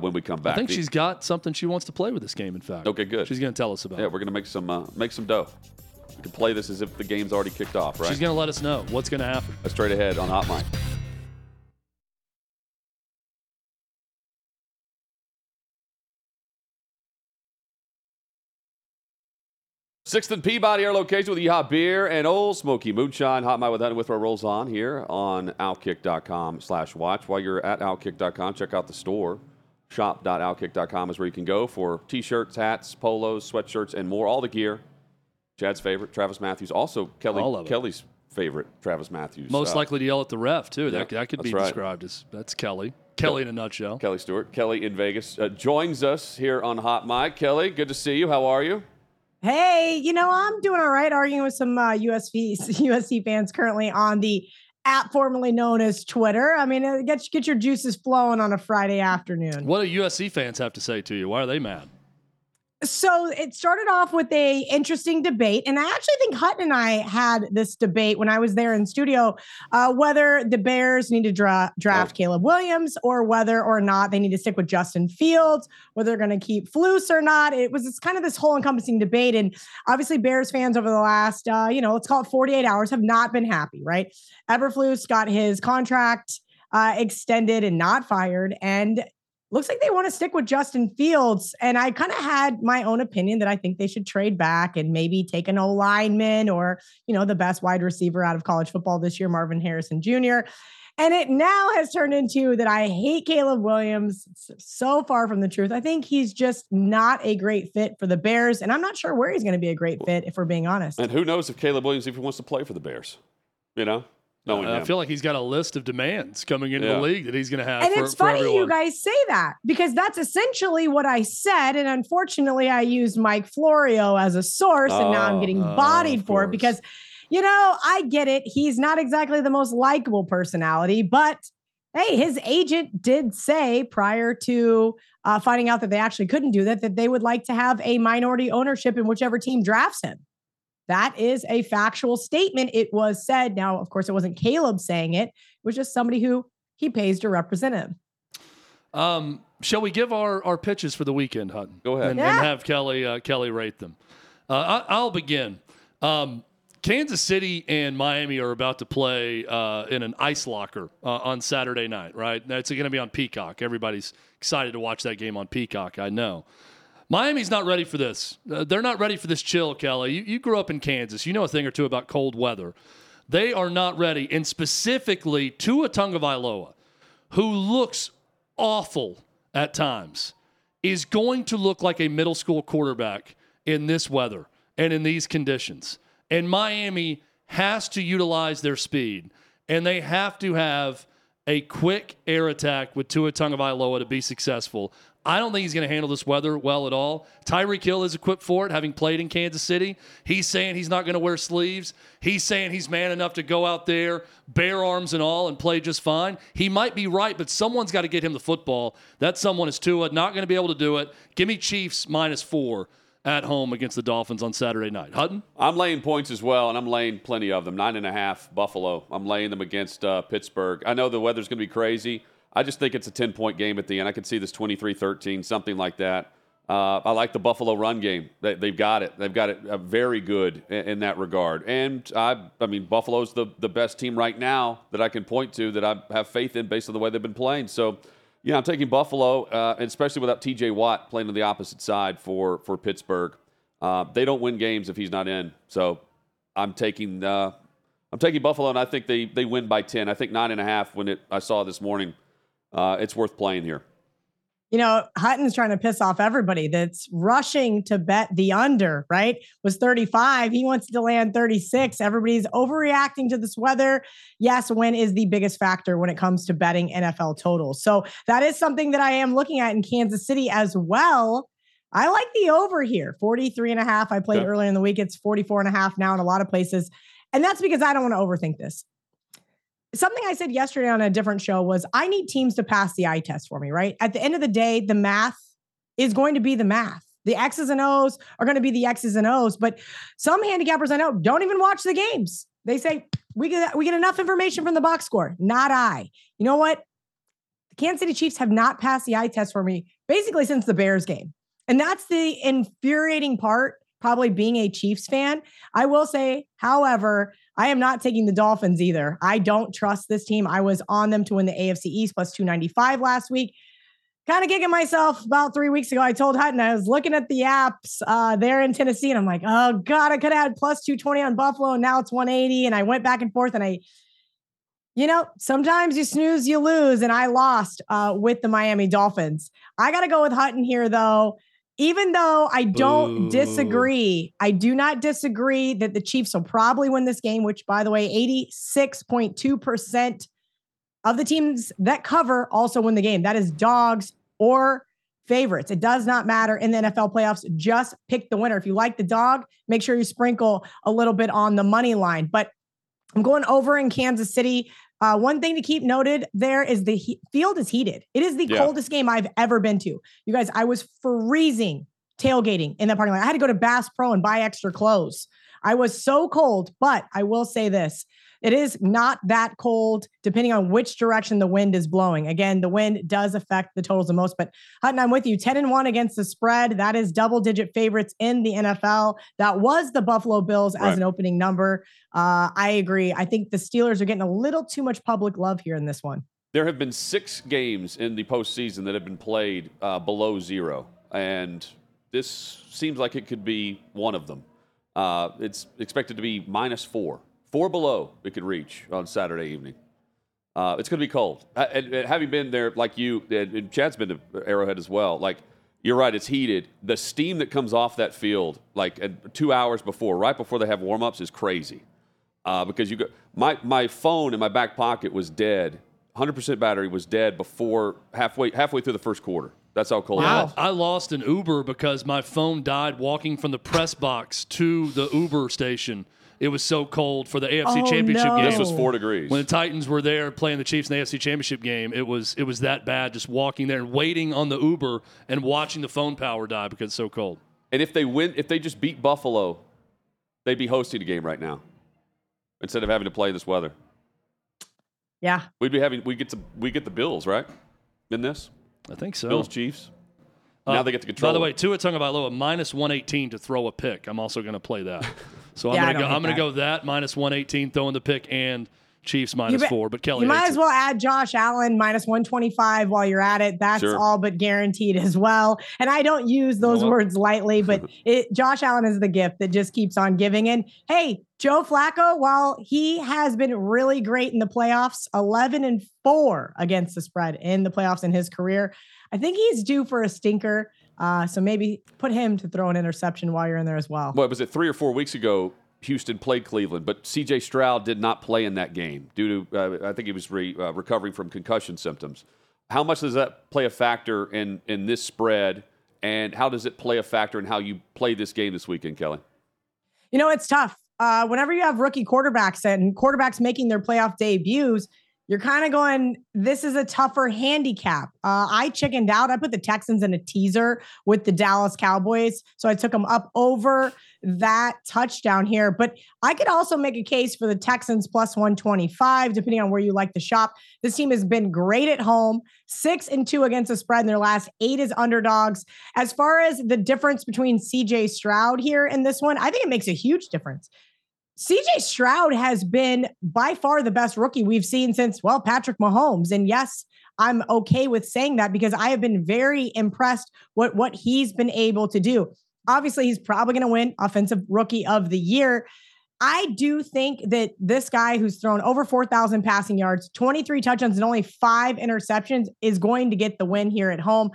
When we come back, I think she's got something she wants to play with this game. In fact, okay, good. She's going to tell us about it. Yeah, we're going to make some dough. We can play this as if the game's already kicked off, right? She's going to let us know what's going to happen. That's straight ahead on Hot Mic. Sixth and Peabody, our location with Yeehaw Beer and Old Smoky Moonshine. Hot Mic with Hunt and Withrow rolls on here on outkick.com/watch. While you're at outkick.com, check out the store. Shop.outkick.com is where you can go for T-shirts, hats, polos, sweatshirts, and more. All the gear. Chad's favorite, Travis Matthews. Also, Kelly's favorite, Travis Matthews. Most likely to yell at the ref, too. Yeah, that could be described as that's Kelly. Kelly in a nutshell. Kelly Stewart. Kelly in Vegas joins us here on Hot Mic. Kelly, good to see you. How are you? Hey, I'm doing all right, arguing with some USC fans currently on the app formerly known as Twitter. I mean, it get your juices flowing on a Friday afternoon. What do USC fans have to say to you? Why are they mad? So it started off with a interesting debate, and I actually think Hutton and I had this debate when I was there in studio, whether the Bears need to draft Caleb Williams or whether or not they need to stick with Justin Fields, whether they're going to keep Flus or not. It was kind of this whole encompassing debate, and obviously Bears fans over the last, let's call it 48 hours have not been happy, right? Eberflus got his contract extended and not fired, and looks like they want to stick with Justin Fields. And I kind of had my own opinion that I think they should trade back and maybe take an O-lineman or, the best wide receiver out of college football this year, Marvin Harrison Jr. And it now has turned into that I hate Caleb Williams. It's so far from the truth. I think he's just not a great fit for the Bears. And I'm not sure where he's going to be a great fit, if we're being honest. And who knows if Caleb Williams even wants to play for the Bears, I feel like he's got a list of demands coming into the league that he's going to have. And it's funny you guys say that, because that's essentially what I said. And unfortunately, I used Mike Florio as a source, and now I'm getting bodied for it because, I get it. He's not exactly the most likable personality, but hey, his agent did say prior to finding out that they actually couldn't do that they would like to have a minority ownership in whichever team drafts him. That is a factual statement. It was said. Now, of course, it wasn't Caleb saying it. It was just somebody who he pays to represent him. Shall we give our pitches for the weekend, Hutton? Go ahead. And have Kelly rate them. I'll begin. Kansas City and Miami are about to play in an ice locker on Saturday night, right? Now, it's going to be on Peacock. Everybody's excited to watch that game on Peacock, I know. Miami's not ready for this. They're not ready for this chill, Kelly. You grew up in Kansas. You know a thing or two about cold weather. They are not ready, and specifically Tua Tagovailoa, who looks awful at times, is going to look like a middle school quarterback in this weather and in these conditions. And Miami has to utilize their speed, and they have to have a quick air attack with Tua Tagovailoa to be successful. I don't think he's going to handle this weather well at all. Tyreek Hill is equipped for it, having played in Kansas City. He's saying he's not going to wear sleeves. He's saying he's man enough to go out there, bare arms and all, and play just fine. He might be right, but someone's got to get him the football. That someone is Tua, not going to be able to do it. Give me Chiefs -4 at home against the Dolphins on Saturday night. Hutton? I'm laying points as well, and I'm laying plenty of them. 9.5 Buffalo. I'm laying them against Pittsburgh. I know the weather's going to be crazy. I just think it's a 10-point game at the end. I could see this 23-13, something like that. I like the Buffalo run game. They've got it. They've got it very good in that regard. And, I mean, Buffalo's the best team right now that I can point to that I have faith in based on the way they've been playing. So, yeah, I'm taking Buffalo, especially without T.J. Watt playing on the opposite side for Pittsburgh. They don't win games if he's not in. So I'm taking Buffalo, and I think they win by 10. I think 9.5 I saw this morning. It's worth playing here. You know, Hutton's trying to piss off everybody that's rushing to bet the under, right? Was 35. He wants to land 36. Everybody's overreacting to this weather. Yes, wind is the biggest factor when it comes to betting NFL totals. So that is something that I am looking at in Kansas City as well. I like the over here, 43.5. I played earlier in the week. It's 44.5 now in a lot of places. And that's because I don't want to overthink this. Something I said yesterday on a different show was I need teams to pass the eye test for me, right? At the end of the day, the math is going to be the math. The X's and O's are going to be the X's and O's, but some handicappers I know don't even watch the games. They say, we get enough information from the box score. Not I. You know what? The Kansas City Chiefs have not passed the eye test for me basically since the Bears game. And that's the infuriating part, probably being a Chiefs fan. I will say, however, I am not taking the Dolphins either. I don't trust this team. I was on them to win the AFC East plus 295 last week. Kind of kicking myself about 3 weeks ago. I told Hutton, I was looking at the apps there in Tennessee, and I'm like, oh, God, I could have had plus 220 on Buffalo, and now it's 180. And I went back and forth, and sometimes you snooze, you lose, and I lost with the Miami Dolphins. I got to go with Hutton here, though. Even though I don't disagree, I do not disagree that the Chiefs will probably win this game, which, by the way, 86.2% of the teams that cover also win the game. That is dogs or favorites. It does not matter in the NFL playoffs. Just pick the winner. If you like the dog, make sure you sprinkle a little bit on the money line. But I'm going over in Kansas City. One thing to keep noted there is the field is heated. It is the coldest game I've ever been to. You guys, I was freezing tailgating in that parking lot. I had to go to Bass Pro and buy extra clothes. I was so cold, but I will say this. It is not that cold, depending on which direction the wind is blowing. Again, the wind does affect the totals the most, but Hutton, I'm with you. 10-1 against the spread. That is double-digit favorites in the NFL. That was the Buffalo Bills as an opening number. I agree. I think the Steelers are getting a little too much public love here in this one. There have been 6 games in the postseason that have been played below zero, and this seems like it could be one of them. It's expected to be -4. 4 below it could reach on Saturday evening. It's going to be cold. And having been there like you, and Chad's been to Arrowhead as well, like you're right, it's heated. The steam that comes off that field like 2 hours before, right before they have warm-ups is crazy. Because you go, my phone in my back pocket was dead. 100% battery was dead before halfway through the first quarter. That's how cold it was. I lost an Uber because my phone died walking from the press box to the Uber station. It was so cold for the AFC Championship game. This was 4 degrees. When the Titans were there playing the Chiefs in the AFC Championship game, it was that bad just walking there and waiting on the Uber and watching the phone power die because it's so cold. And if they just beat Buffalo, they'd be hosting a game right now instead of having to play this weather. Yeah. We get the Bills, right? In this? I think so. Bills, Chiefs. Now they get to control. By the way, Tua Tagovailoa -118 to throw a pick. I'm also going to play that. So I'm going to go that -118 throwing the pick and Chiefs -4. But Kelly, you might as well add Josh Allen -125 while you're at it. That's all but guaranteed as well. And I don't use those words lightly, but Josh Allen is the gift that just keeps on giving. And hey, Joe Flacco, while he has been really great in the playoffs, 11-4 against the spread in the playoffs in his career, I think he's due for a stinker. So maybe put him to throw an interception while you're in there as well. What was it, 3 or 4 weeks ago, Houston played Cleveland, but CJ Stroud did not play in that game due to, I think he was recovering from concussion symptoms. How much does that play a factor in this spread, and how does it play a factor in how you play this game this weekend, Kelly? You know, it's tough. Whenever you have rookie quarterbacks and quarterbacks making their playoff debuts, you're kind of going, this is a tougher handicap. I chickened out. I put the Texans in a teaser with the Dallas Cowboys. So I took them up over that touchdown here. But I could also make a case for the Texans plus 125, depending on where you like to shop. This team has been great at home, 6-2 against the spread in their last 8 as underdogs. As far as the difference between CJ Stroud here and this one, I think it makes a huge difference. CJ Stroud has been by far the best rookie we've seen since, well, Patrick Mahomes. And yes, I'm okay with saying that because I have been very impressed with what he's been able to do. Obviously, he's probably going to win Offensive Rookie of the Year. I do think that this guy who's thrown over 4,000 passing yards, 23 touchdowns, and only 5 interceptions is going to get the win here at home.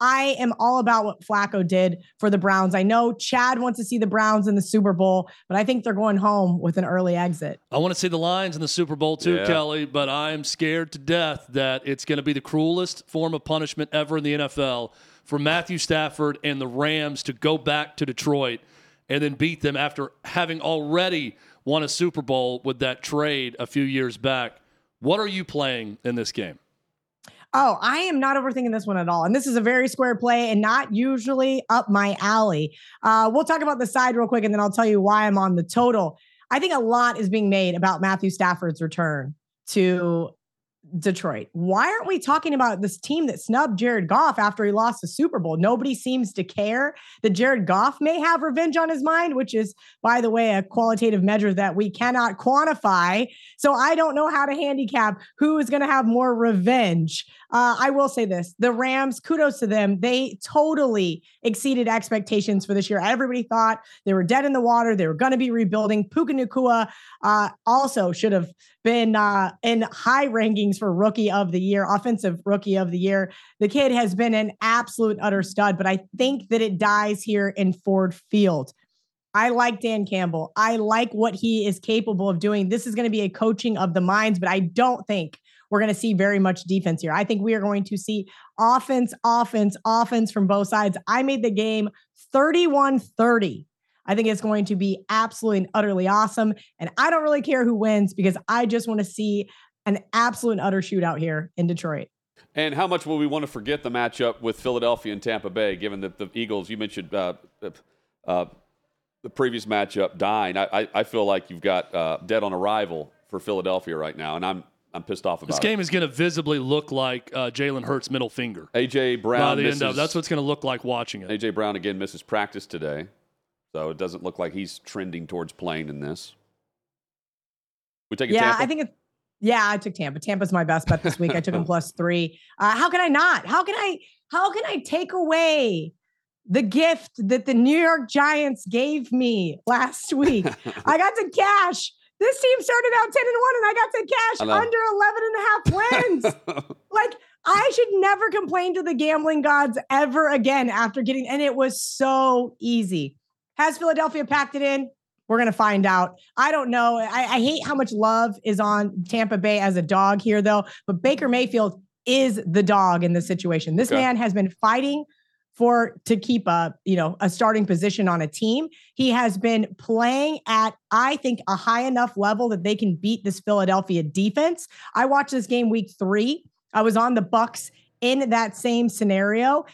I am all about what Flacco did for the Browns. I know Chad wants to see the Browns in the Super Bowl, but I think they're going home with an early exit. I want to see the Lions in the Super Bowl too, yeah. Kelly, but I am scared to death that it's going to be the cruelest form of punishment ever in the NFL for Matthew Stafford and the Rams to go back to Detroit and then beat them after having already won a Super Bowl with that trade a few years back. What are you playing in this game? Oh, I am not overthinking this one at all. And this is a very square play and not usually up my alley. We'll talk about the side real quick, and then I'll tell you why I'm on the total. I think a lot is being made about Matthew Stafford's return to Detroit. Why aren't we talking about this team that snubbed Jared Goff after he lost the Super Bowl? Nobody seems to care that Jared Goff may have revenge on his mind, which is, by the way, a qualitative measure that we cannot quantify. So I don't know how to handicap who is going to have more revenge. I will say this, the Rams, kudos to them. They totally exceeded expectations for this year. Everybody thought they were dead in the water. They were going to be rebuilding. Puka Nacua also should have been in high rankings for Rookie of the Year, Offensive Rookie of the Year. The kid has been an absolute utter stud, but I think that it dies here in Ford Field. I like Dan Campbell. I like what he is capable of doing. This is going to be a coaching of the minds, but I don't think we're going to see very much defense here. I think we are going to see offense from both sides. I made the game 31-30. I think it's going to be absolutely and utterly awesome. And I don't really care who wins because I just want to see an absolute and utter shootout here in Detroit. And how much will we want to forget the matchup with Philadelphia and Tampa Bay, given that the Eagles, you mentioned the previous matchup dying. I feel like you've got dead on arrival for Philadelphia right now. And I'm pissed off about it. This game is going to visibly look like Jalen Hurts' middle finger. AJ Brown by the end of that's what it's going to look like watching it. AJ Brown again misses practice today, so it doesn't look like he's trending towards playing in this. We take a Tampa? I took Tampa. Tampa's my best bet this week. I took him plus 3. How can I not? How can I take away the gift that the New York Giants gave me last week? I got to cash. This team started out 10-1, and I got to cash under 11.5 wins. Like, I should never complain to the gambling gods ever again after getting, and it was so easy. Has Philadelphia packed it in? We're going to find out. I don't know. I hate how much love is on Tampa Bay as a dog here, though, but Baker Mayfield is the dog in this situation. This man has been fighting to keep a starting position on a team. He has been playing at, I think, a high enough level that they can beat this Philadelphia defense. I watched this game week 3. I was on the Bucs in that same scenario.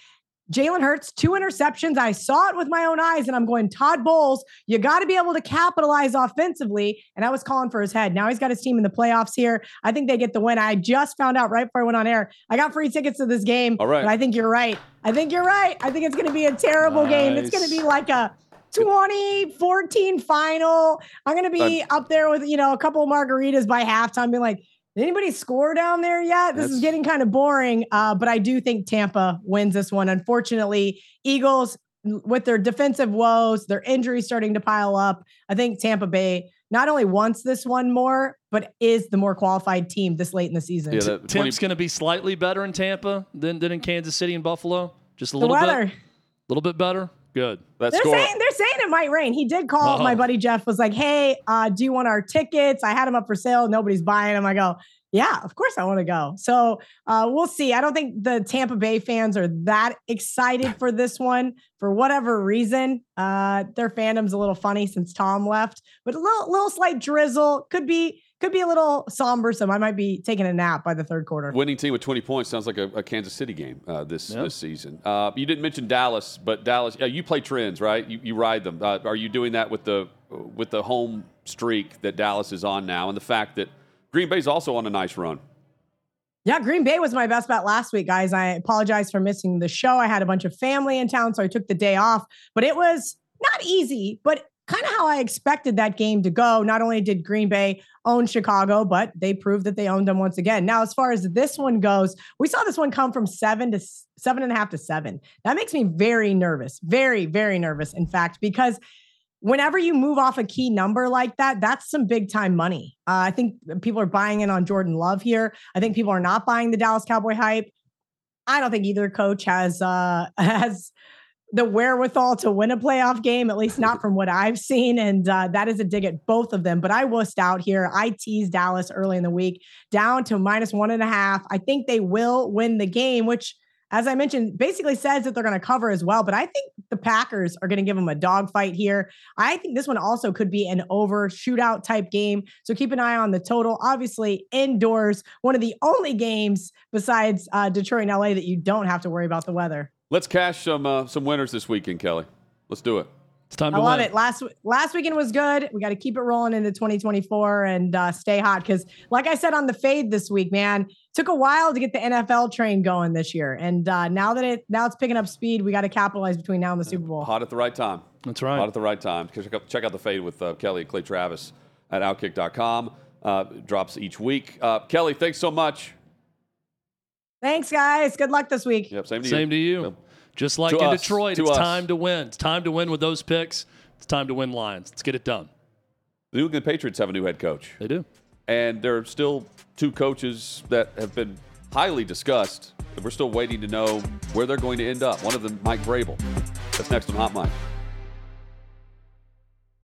Jalen Hurts, 2 interceptions. I saw it with my own eyes, and I'm going, Todd Bowles, you got to be able to capitalize offensively. And I was calling for his head. Now he's got his team in the playoffs here. I think they get the win. I just found out right before I went on air. I got free tickets to this game. All right. But I think you're right. I think it's going to be a terrible game. It's going to be like a 2014 final. I'm going to be up there with, a couple of margaritas by halftime, being like, did anybody score down there yet? This is getting kind of boring, but I do think Tampa wins this one. Unfortunately, Eagles, with their defensive woes, their injuries starting to pile up, I think Tampa Bay not only wants this one more, but is the more qualified team this late in the season. Yeah, Temp's going to be slightly better in Tampa than in Kansas City and Buffalo. Just a little bit better. Good. They're saying it might rain. He did call. My buddy Jeff was like, hey, do you want our tickets? I had them up for sale. Nobody's buying them. I go, yeah, of course I want to go. So we'll see. I don't think the Tampa Bay fans are that excited for this one for whatever reason. Their fandom's a little funny since Tom left, but a little slight drizzle could be could be a little somber, so I might be taking a nap by the third quarter. Winning team with 20 points sounds like a Kansas City game this season. You didn't mention Dallas, but Dallas, you play trends, right? You ride them. Are you doing that with the home streak that Dallas is on now, and the fact that Green Bay's also on a nice run? Yeah, Green Bay was my best bet last week, guys. I apologize for missing the show. I had a bunch of family in town, so I took the day off. But it was not easy, but kind of how I expected that game to go. Not only did Green Bay own Chicago, but they proved that they owned them once again. Now, as far as this one goes, we saw this one come from 7.5 to 7. That makes me very nervous, very, very nervous, in fact, because whenever you move off a key number like that, that's some big time money. I think people are buying in on Jordan Love here. I think people are not buying the Dallas Cowboy hype. I don't think either coach has the wherewithal to win a playoff game, at least not from what I've seen. And that is a dig at both of them. But I wussed out here. I teased Dallas early in the week down to -1.5. I think they will win the game, which, as I mentioned, basically says that they're going to cover as well. But I think the Packers are going to give them a dogfight here. I think this one also could be an over shootout type game. So keep an eye on the total. Obviously, indoors, one of the only games besides Detroit and LA that you don't have to worry about the weather. Let's cash some winners this weekend, Kelly. Let's do it. It's time to win. I love it. Last weekend was good. We got to keep it rolling into 2024 and stay hot. Because like I said on the fade this week, man, took a while to get the NFL train going this year. And now it's picking up speed. We got to capitalize between now and the Super Bowl. Hot at the right time. That's right. Hot at the right time. Check out the fade with Kelly and Clay Travis at Outkick.com. Drops each week. Kelly, thanks so much. Thanks, guys. Good luck this week. Yep, same to you. Yep. Just like to in us, Detroit, it's us. Time to win. It's time to win with those picks. It's time to win lines. Let's get it done. The New England Patriots have a new head coach. They do. And there are still two coaches that have been highly discussed. We're still waiting to know where they're going to end up. One of them, Mike Vrabel. That's next on Hot Mike.